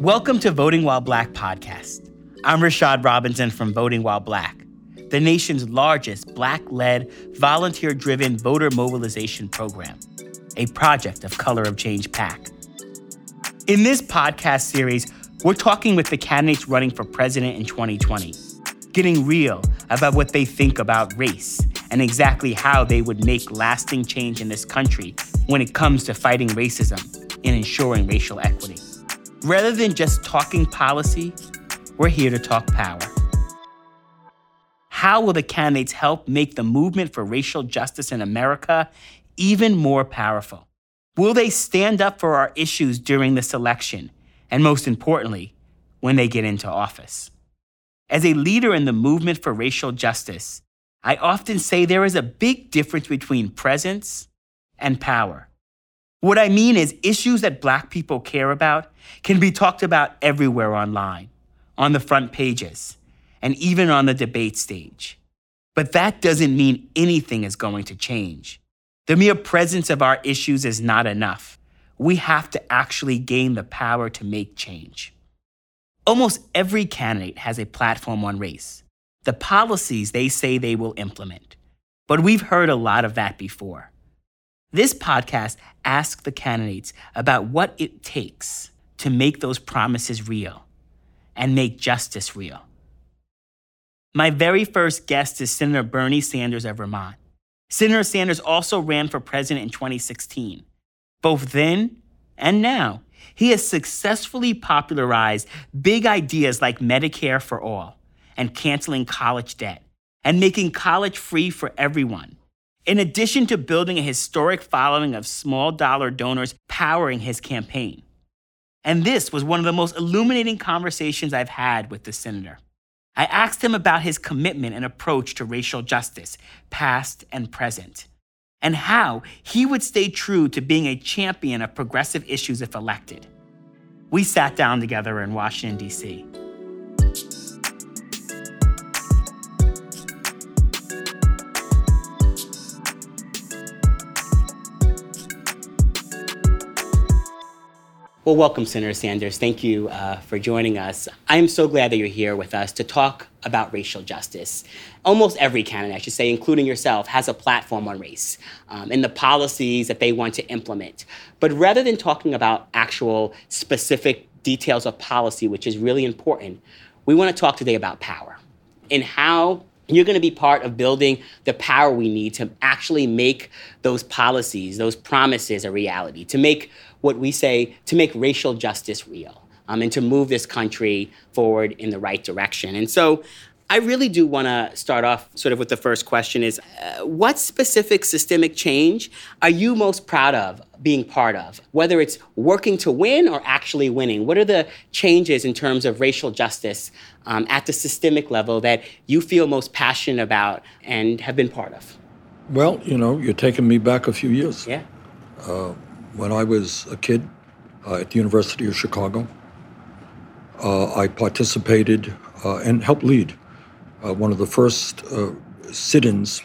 Welcome to Voting While Black podcast. I'm Rashad Robinson from Voting While Black, the nation's largest Black-led, volunteer-driven voter mobilization program, a project of Color of Change PAC. In this podcast series, we're talking with the candidates running for president in 2020, getting real about what they think about race and exactly how they would make lasting change in this country when it comes to fighting racism and ensuring racial equity. Rather than just talking policy, we're here to talk power. How will the candidates help make the movement for racial justice in America even more powerful? Will they stand up for our issues during this election, and most importantly, when they get into office? As a leader in the movement for racial justice, I often say there is a big difference between presence and power. What I mean is issues that Black people care about can be talked about everywhere online, on the front pages, and even on the debate stage. But that doesn't mean anything is going to change. The mere presence of our issues is not enough. We have to actually gain the power to make change. Almost every candidate has a platform on race, the policies they say they will implement. But we've heard a lot of that before. This podcast asks the candidates about what it takes to make those promises real and make justice real. My very first guest is Senator Bernie Sanders of Vermont. Senator Sanders also ran for president in 2016. Both then and now, he has successfully popularized big ideas like Medicare for all and canceling college debt and making college free for everyone. In addition to building a historic following of small-dollar donors powering his campaign. And this was one of the most illuminating conversations I've had with the senator. I asked him about his commitment and approach to racial justice, past and present, and how he would stay true to being a champion of progressive issues if elected. We sat down together in Washington, D.C. Well, welcome, Senator Sanders. Thank you for joining us. I'm so glad that you're here with us to talk about racial justice. Almost every candidate, I should say, including yourself, has a platform on race and the policies that they want to implement. But rather than talking about actual specific details of policy, which is really important, we want to talk today about power and how you're going to be part of building the power we need to actually make those policies, those promises a reality, to make what we say, to make racial justice real, and to move this country forward in the right direction. And so I really do want to start off sort of with the first question is, what specific systemic change are you most proud of being part of? Whether it's working to win or actually winning, what are the changes in terms of racial justice at the systemic level that you feel most passionate about and have been part of? Well, you know, you're taking me back a few years. Yeah. When I was a kid at the University of Chicago, I participated and helped lead one of the first sit-ins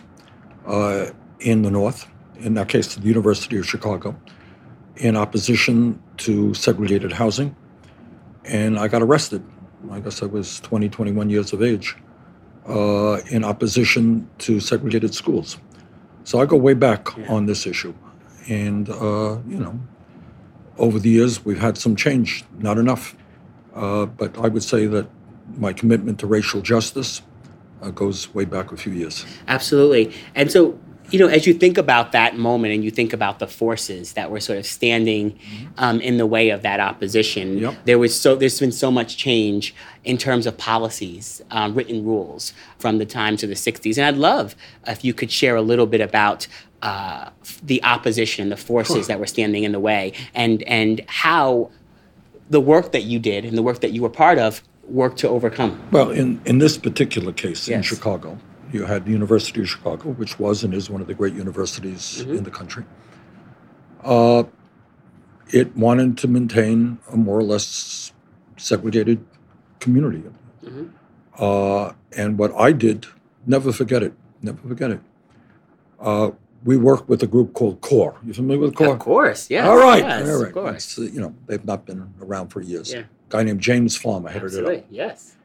in the North, in our case, to the University of Chicago, in opposition to segregated housing. And I got arrested. I guess I was 20, 21 years of age in opposition to segregated schools. So I go way back on this issue. And, you know, over the years, we've had some change, not enough. But I would say that my commitment to racial justice goes way back a few years. Absolutely. And so, you know, as you think about that moment and you think about the forces that were sort of standing in the way of that opposition, there's been so much change in terms of policies, written rules from the times of the 60s. And I'd love if you could share a little bit about the opposition, the forces that were standing in the way, and how the work that you did and the work that you were part of worked to overcome. Well, in this particular case in Chicago, you had the University of Chicago, which was and is one of the great universities in the country. It wanted to maintain a more or less segregated community. And what I did, never forget it, we work with a group called CORE. You familiar with CORE? Of course, yeah. All right. Yes, all right. Of course. So, you know, they've not been around for years. Yeah. A guy named James Flom, I headed it up. Yes.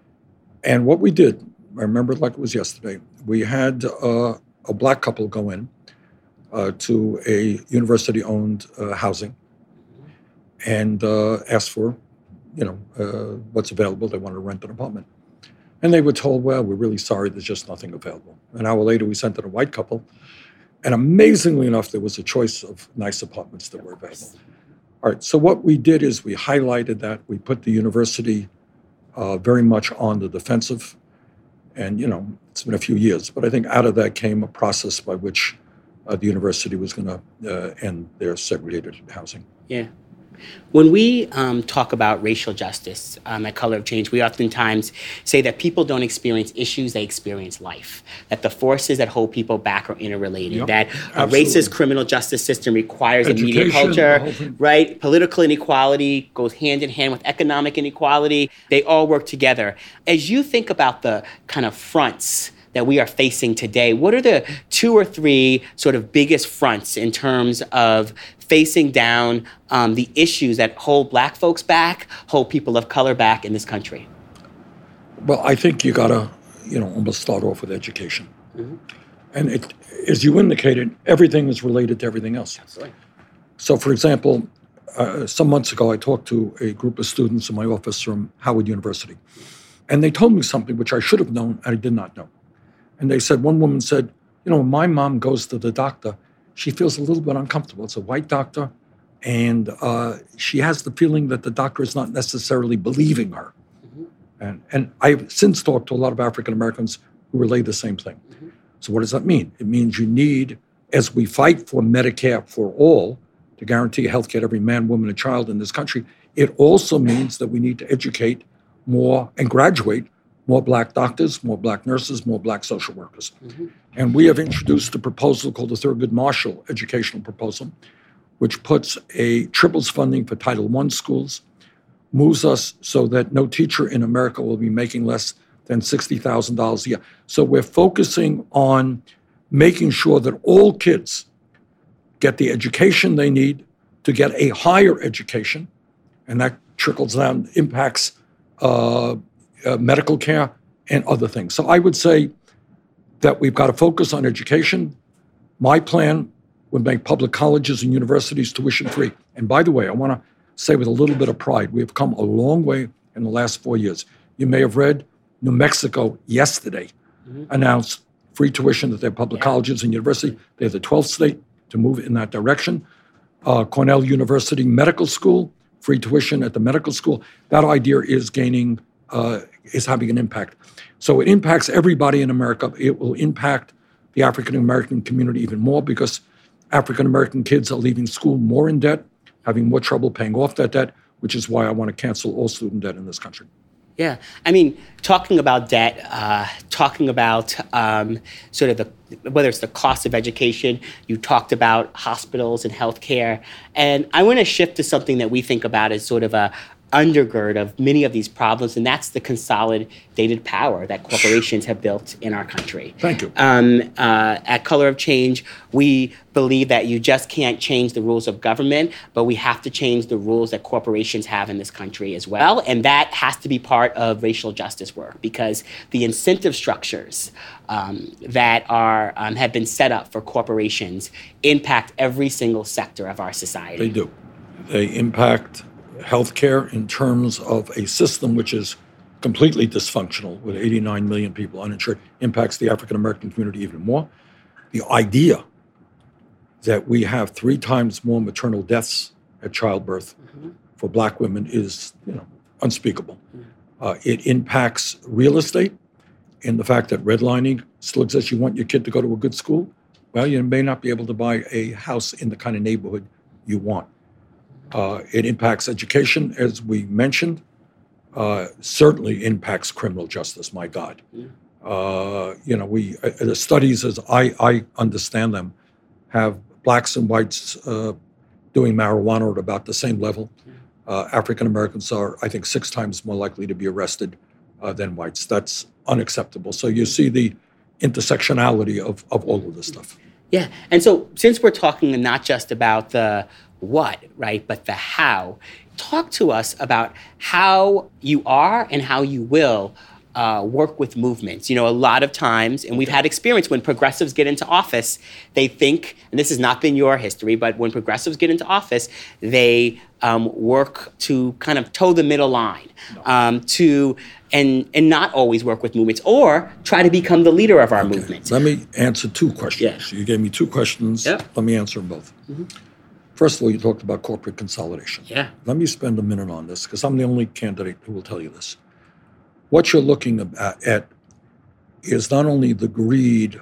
And what we did, I remember it like it was yesterday, we had a black couple go in to a university-owned housing and asked for, you know, what's available. They wanted to rent an apartment. And they were told, well, we're really sorry, there's just nothing available. An hour later, we sent in a white couple. And amazingly enough, there was a choice of nice apartments that were available. All right, so what we did is we highlighted that. We put the university very much on the defensive. And, you know, it's been a few years. But I think out of that came a process by which the university was going to end their segregated housing. Yeah. When we talk about racial justice at Color of Change, we oftentimes say that people don't experience issues, they experience life. That the forces that hold people back are interrelated. Yep, that a racist criminal justice system requires education, a media culture, right? Political inequality goes hand in hand with economic inequality. They all work together. As you think about the kind of fronts that we are facing today, what are the two or three sort of biggest fronts in terms of facing down the issues that hold black folks back, hold people of color back in this country? Well, I think you gotta, you know, almost start off with education. Mm-hmm. And it, as you indicated, everything is related to everything else. Absolutely. So for example, some months ago, I talked to a group of students in my office from Howard University. And they told me something which I should have known and I did not know. And they said, one woman said, you know, when my mom goes to the doctor, she feels a little bit uncomfortable. It's a white doctor, and she has the feeling that the doctor is not necessarily believing her. Mm-hmm. And I've since talked to a lot of African Americans who relay the same thing. Mm-hmm. So what does that mean? It means you need, as we fight for Medicare for all, to guarantee health care to every man, woman, and child in this country, it also means that we need to educate more and graduate more black doctors, more black nurses, more black social workers. Mm-hmm. And we have introduced a proposal called the Thurgood Marshall Educational Proposal, which puts a triples funding for Title I schools, moves us so that no teacher in America will be making less than $60,000 a year. So we're focusing on making sure that all kids get the education they need to get a higher education, and that trickles down, impacts medical care, and other things. So I would say that we've got to focus on education. My plan would make public colleges and universities tuition free. And by the way, I want to say with a little bit of pride, we have come a long way in the last 4 years. You may have read New Mexico yesterday announced free tuition at their public colleges and universities. They're the 12th state to move in that direction. Cornell University Medical School, free tuition at the medical school. That idea is gaining is having an impact. So it impacts everybody in America. It will impact the African-American community even more because African-American kids are leaving school more in debt, having more trouble paying off that debt, which is why I want to cancel all student debt in this country. Yeah. I mean, talking about debt, talking about sort of the, whether it's the cost of education, you talked about hospitals and healthcare. And I want to shift to something that we think about as sort of a undergird of many of these problems, and that's the consolidated power that corporations have built in our country. Thank you. At Color of Change, we believe that you just can't change the rules of government, but we have to change the rules that corporations have in this country as well. And that has to be part of racial justice work because the incentive structures that are have been set up for corporations impact every single sector of our society. They do. They impact healthcare in terms of a system which is completely dysfunctional with 89 million people uninsured, impacts the African-American community even more. The idea that we have 3 times more maternal deaths at childbirth for black women is, you know, unspeakable. It impacts real estate in the fact that redlining still exists. You want your kid to go to a good school? Well, you may not be able to buy a house in the kind of neighborhood you want. It impacts education, as we mentioned, certainly impacts criminal justice, my God. Yeah. You know, we the studies, as I understand them, have blacks and whites doing marijuana at about the same level. African Americans are, I think, 6 times more likely to be arrested than whites. That's unacceptable. So you see the intersectionality of all of this stuff. Yeah. And so since we're talking not just about the what, right, but the how, talk to us about how you are and how you will work with movements. You know, a lot of times, and we've had experience when progressives get into office, they think, and this has not been your history, but when progressives get into office, they work to kind of toe the middle line, and not always work with movements or try to become the leader of our movement. Let me answer two questions. Yeah. You gave me two questions. Yep. Let me answer them both. Mm-hmm. First of all, you talked about corporate consolidation. Yeah. Let me spend a minute on this because I'm the only candidate who will tell you this. What you're looking at is not only the greed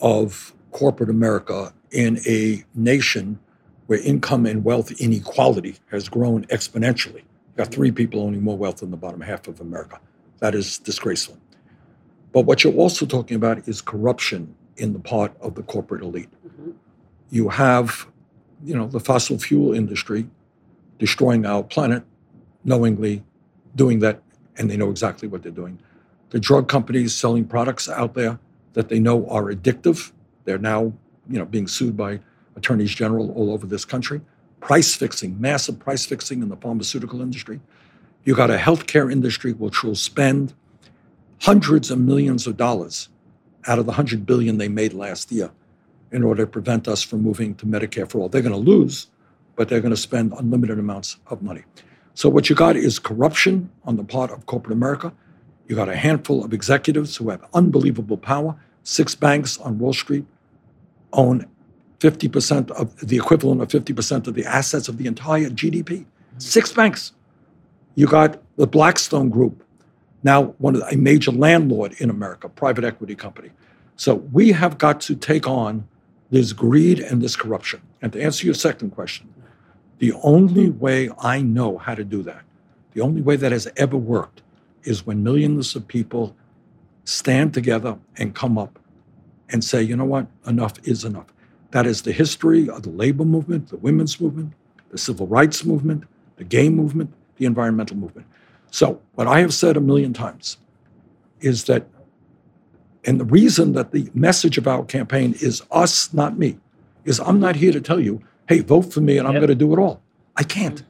of corporate America in a nation where income and wealth inequality has grown exponentially. You've got three people owning more wealth than the bottom half of America. That is disgraceful. But what you're also talking about is corruption in the part of the corporate elite. Mm-hmm. You have, you know, the fossil fuel industry destroying our planet, knowingly doing that, and they know exactly what they're doing. The drug companies selling products out there that they know are addictive. They're now, you know, being sued by attorneys general all over this country. Price fixing, massive price fixing in the pharmaceutical industry. You got a healthcare industry which will spend hundreds of millions of dollars out of the $100 billion they made last year in order to prevent us from moving to Medicare for all. They're going to lose, but they're going to spend unlimited amounts of money. So what you got is corruption on the part of corporate America. You got a handful of executives who have unbelievable power. 6 banks on Wall Street own 50% of the equivalent of 50% of the assets of the entire GDP. 6 banks. You got the Blackstone Group, now a major landlord in America, private equity company. So we have got to take on this greed and this corruption. And to answer your second question, the only way I know how to do that, the only way that has ever worked, is when millions of people stand together and come up and say, you know what, enough is enough. That is the history of the labor movement, the women's movement, the civil rights movement, the gay movement, the environmental movement. So what I have said a million times is that, and the reason that the message of our campaign is us, not me, is I'm not here to tell you, hey, vote for me and I'm going to do it all. I can't.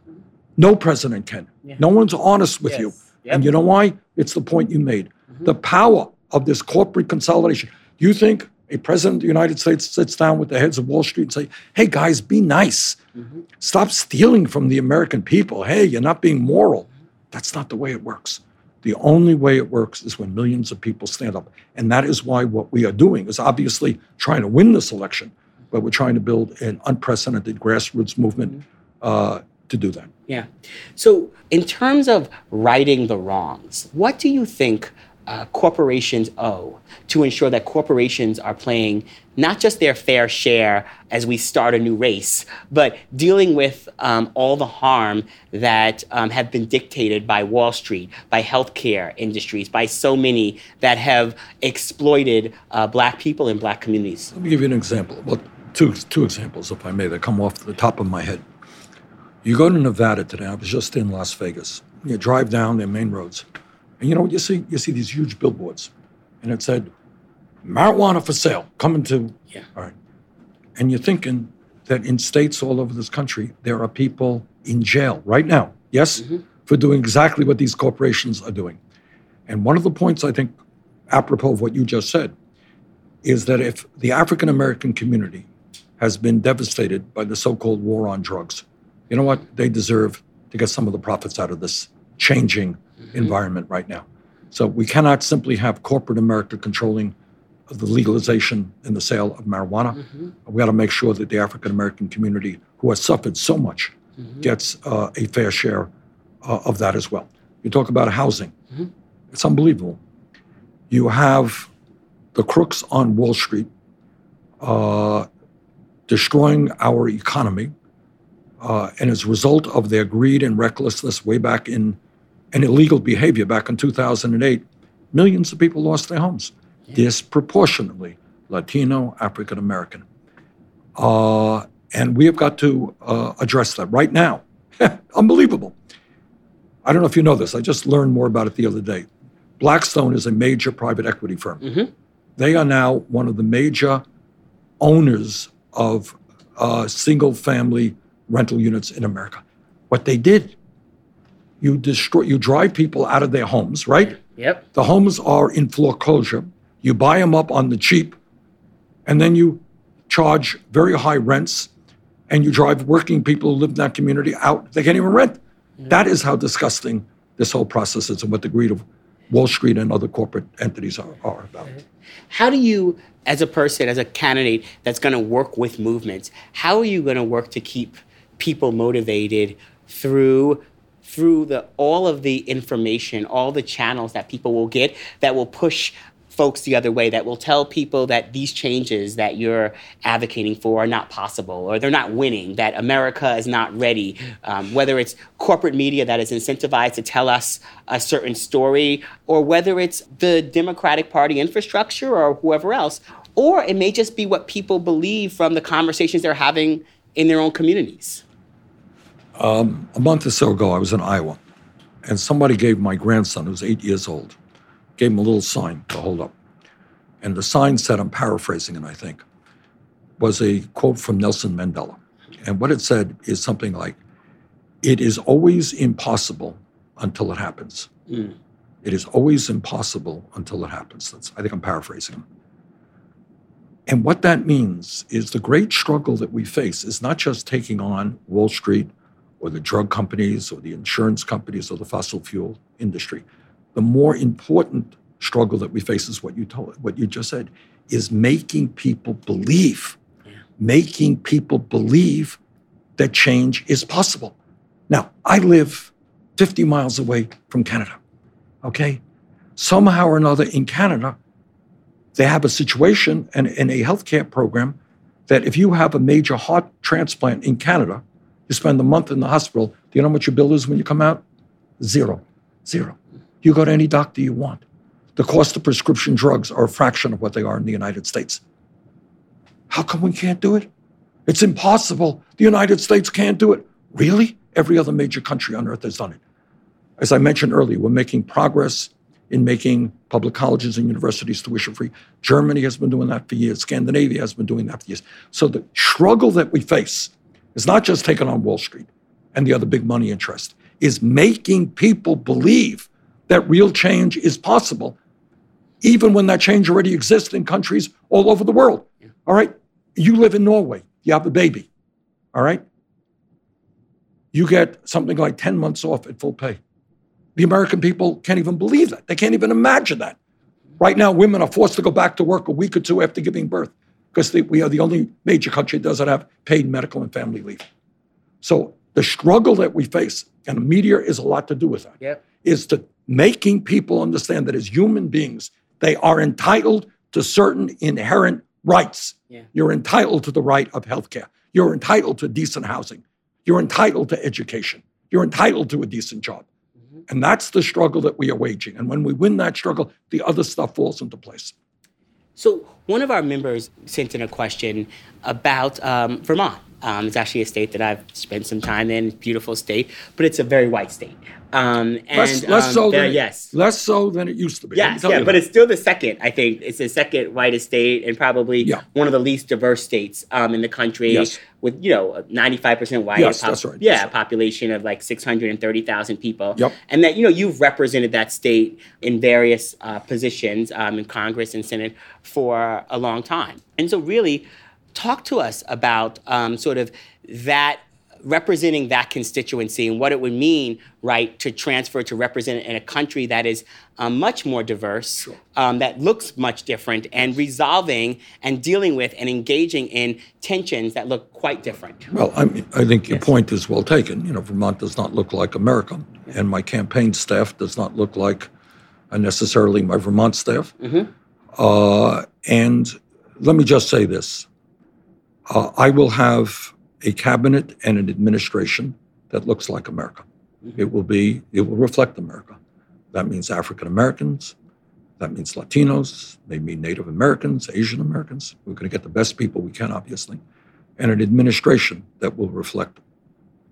No president can. Yeah. No one's honest with you. Yep. And you know why? It's the point you made. Mm-hmm. The power of this corporate consolidation. You think a president of the United States sits down with the heads of Wall Street and say, hey, guys, be nice. Mm-hmm. Stop stealing from the American people. Hey, you're not being moral. Mm-hmm. That's not the way it works. The only way it works is when millions of people stand up. And that is why what we are doing is obviously trying to win this election, but we're trying to build an unprecedented grassroots movement to do that. Yeah. So in terms of righting the wrongs, what do you think corporations owe to ensure that corporations are playing not just their fair share as we start a new race, but dealing with all the harm that have been dictated by Wall Street, by healthcare industries, by so many that have exploited Black people and Black communities? Let me give you an example. Well, two examples, if I may, that come off the top of my head. You go to Nevada today. I was just in Las Vegas. You drive down their main roads. And you know what you see? You see these huge billboards. And it said, marijuana for sale, coming to... Yeah. All right. And you're thinking that in states all over this country, there are people in jail right now, yes, mm-hmm. for doing exactly what these corporations are doing. And one of the points, I think, apropos of what you just said, is that if the African-American community has been devastated by the so-called war on drugs, you know what? They deserve to get some of the profits out of this changing environment right now. So we cannot simply have corporate America controlling the legalization and the sale of marijuana. Mm-hmm. We got to make sure that the African American community, who has suffered so much, gets a fair share of that as well. You talk about housing. Mm-hmm. It's unbelievable. You have the crooks on Wall Street destroying our economy, and as a result of their greed and recklessness way back in and illegal behavior back in 2008, millions of people lost their homes, disproportionately Latino, African American. And we have got to address that right now. Unbelievable. I don't know if you know this. I just learned more about it the other day. Blackstone is a major private equity firm. Mm-hmm. They are now one of the major owners of single-family rental units in America. What they did, you drive people out of their homes, right? Yep. The homes are in foreclosure. You buy them up on the cheap, and then you charge very high rents, and you drive working people who live in that community out. They can't even rent. Mm-hmm. That is how disgusting this whole process is and what the greed of Wall Street and other corporate entities are about. How do you, as a person, as a candidate that's going to work with movements, how are you going to work to keep people motivated through all of the information, all the channels that people will get that will push folks the other way, that will tell people that these changes that you're advocating for are not possible, or they're not winning, that America is not ready, whether it's corporate media that is incentivized to tell us a certain story, or whether it's the Democratic Party infrastructure or whoever else, or it may just be what people believe from the conversations they're having in their own communities. A month or so ago, I was in Iowa, and somebody gave my grandson, who's 8 years old, gave him a little sign to hold up. And the sign said, I'm paraphrasing it, I think, was a quote from Nelson Mandela. And what it said is something like, it is always impossible until it happens. Mm. It is always impossible until it happens. I think I'm paraphrasing him. And what that means is the great struggle that we face is not just taking on Wall Street or the drug companies or the insurance companies or the fossil fuel industry. The more important struggle that we face is what you just said, is making people believe, that change is possible. Now, I live 50 miles away from Canada, okay? Somehow or another in Canada, they have a situation and a healthcare program that if you have a major heart transplant in Canada, you spend a month in the hospital, do you know how much your bill is when you come out? Zero. You go to any doctor you want. The cost of prescription drugs are a fraction of what they are in the United States. How come we can't do it? It's impossible. The United States can't do it. Really? Every other major country on earth has done it. As I mentioned earlier, we're making progress in making public colleges and universities tuition-free. Germany has been doing that for years. Scandinavia has been doing that for years. So the struggle that we face is not just taking on Wall Street and the other big money interests, is making people believe that real change is possible, even when that change already exists in countries all over the world. Yeah. All right, you live in Norway, you have a baby, all right? You get something like 10 months off at full pay. The American people can't even believe that. They can't even imagine that. Right now, women are forced to go back to work a week or two after giving birth because we are the only major country that doesn't have paid medical and family leave. So the struggle that we face, and the media is a lot to do with that, is to making people understand that as human beings, they are entitled to certain inherent rights. Yeah. You're entitled to the right of healthcare. You're entitled to decent housing. You're entitled to education. You're entitled to a decent job. Mm-hmm. And that's the struggle that we are waging. And when we win that struggle, the other stuff falls into place. So one of our members sent in a question about Vermont. It's actually a state that I've spent some time in, beautiful state, but it's a very white state. Less so than it used to be. But it's still the second, I think. It's the second whitest state and probably one of the least diverse states in the country with, 95% white. Population of like 630,000 people. Yep. And that, you've represented that state in various positions in Congress and Senate for a long time. And so really, talk to us about sort of that, representing that constituency and what it would mean, right, to transfer to represent in a country that is much more diverse, that looks much different, and resolving and dealing with and engaging in tensions that look quite different. Well, I think your point is well taken. Vermont does not look like America, and my campaign staff does not look like necessarily my Vermont staff. Mm-hmm. And let me just say this. I will have a cabinet and an administration that looks like America. Mm-hmm. It will reflect America. That means African Americans, that means Latinos, they mean Native Americans, Asian Americans. We're going to get the best people we can, obviously, and an administration that will reflect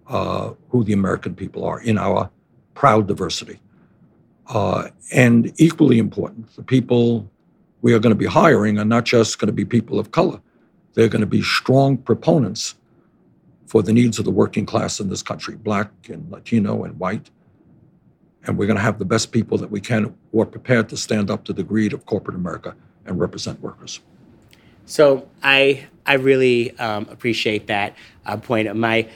who the American people are in our proud diversity. And equally important, the people we are going to be hiring are not just going to be people of color. they're going to be strong proponents for the needs of the working class in this country, Black and Latino and white. And we're going to have the best people that we can who are prepared to stand up to the greed of corporate America and represent workers. So I really appreciate that point. My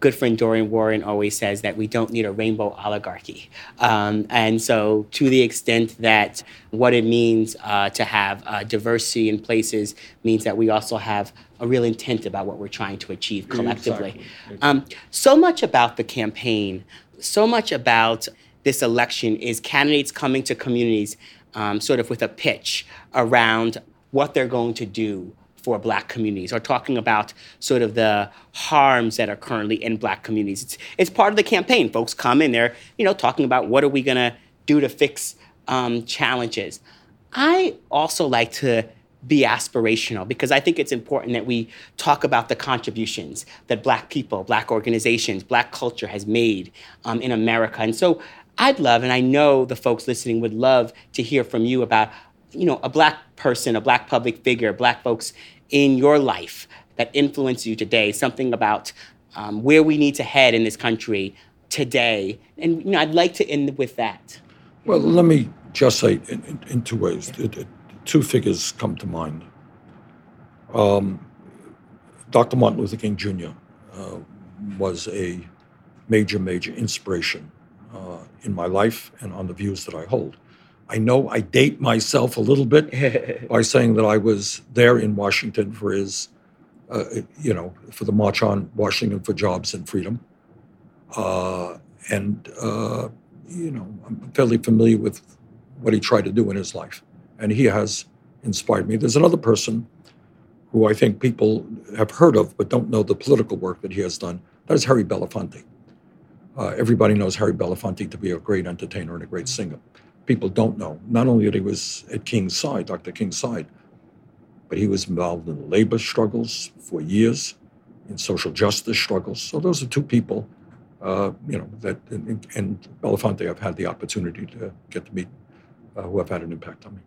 good friend Dorian Warren always says that we don't need a rainbow oligarchy. And so to the extent that what it means to have diversity in places means that we also have a real intent about what we're trying to achieve collectively. Exactly. So much about the campaign, so much about this election is candidates coming to communities sort of with a pitch around what they're going to do for Black communities, or talking about sort of the harms that are currently in Black communities. It's part of the campaign. Folks come in there, talking about what are we going to do to fix challenges. I also like to be aspirational, because I think it's important that we talk about the contributions that Black people, Black organizations, Black culture has made in America. And so I'd love, and I know the folks listening would love to hear from you about a Black person, a Black public figure, Black folks in your life that influence you today, something about where we need to head in this country today. And, I'd like to end with that. Well, let me just say in two ways. Two figures come to mind. Dr. Martin Luther King Jr. Was a major inspiration in my life and on the views that I hold. I know I date myself a little bit by saying that I was there in Washington for his, for the March on Washington for Jobs and Freedom. I'm fairly familiar with what he tried to do in his life. And he has inspired me. There's another person who I think people have heard of but don't know the political work that he has done. That is Harry Belafonte. Everybody knows Harry Belafonte to be a great entertainer and a great singer. People don't know, not only that he was at King's side, Dr. King's side, but he was involved in labor struggles for years, in social justice struggles. So those are two people, and Belafonte I've had the opportunity to get to meet who have had an impact on me.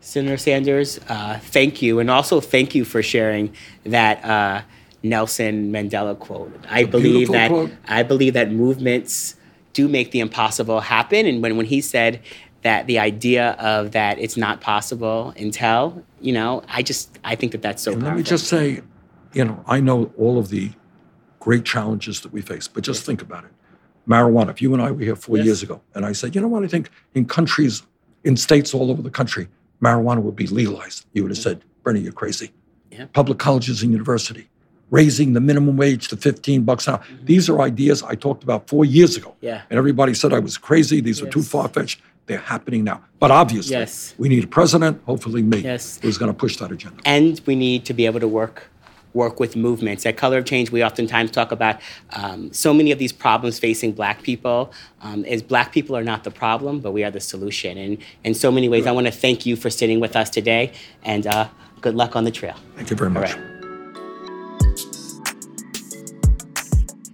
Senator Sanders, thank you. And also thank you for sharing that Nelson Mandela quote. I believe that movements do make the impossible happen. And when he said that the idea of that it's not possible until, I think that's so powerful. Let me just say, I know all of the great challenges that we face, but just think about it. Marijuana, if you and I were here four years ago, and I said, you know what, I think in states all over the country, marijuana would be legalized. You would have said, Bernie, you're crazy. Yeah. Public colleges and university. Raising the minimum wage to $15 an hour. Mm-hmm. These are ideas I talked about 4 years ago. Yeah. And everybody said I was crazy. These are too far-fetched. They're happening now. But obviously, we need a president, hopefully me, who's going to push that agenda. And we need to be able to work with movements. At Color of Change, we oftentimes talk about so many of these problems facing Black people is Black people are not the problem, but we are the solution. And in so many ways, I want to thank you for sitting with us today. And good luck on the trail. Thank you very much.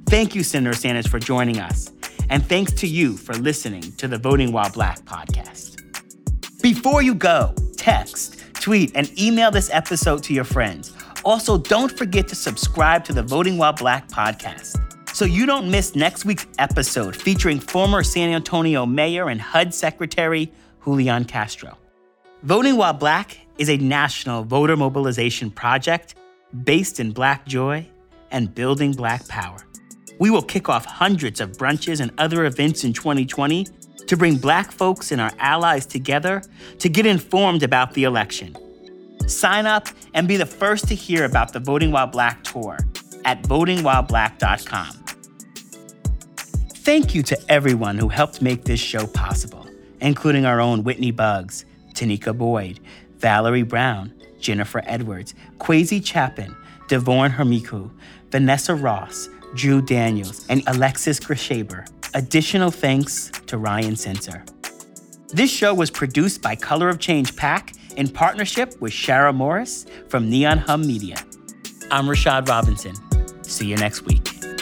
Thank you, Senator Sanders, for joining us. And thanks to you for listening to the Voting While Black podcast. Before you go, text, tweet, and email this episode to your friends. Also, don't forget to subscribe to the Voting While Black podcast so you don't miss next week's episode featuring former San Antonio Mayor and HUD Secretary Julian Castro. Voting While Black is a national voter mobilization project based in Black joy and building Black power. We will kick off hundreds of brunches and other events in 2020 to bring Black folks and our allies together to get informed about the election. Sign up and be the first to hear about the Voting While Black tour at votingwhileblack.com. Thank you to everyone who helped make this show possible, including our own Whitney Bugs, Tanika Boyd, Valerie Brown, Jennifer Edwards, Kwesi Chapin, Devorne Hermiku, Vanessa Ross, Drew Daniels, and Alexis Grishaber. Additional thanks to Ryan Senser. This show was produced by Color of Change PAC in partnership with Shara Morris from Neon Hum Media. I'm Rashad Robinson. See you next week.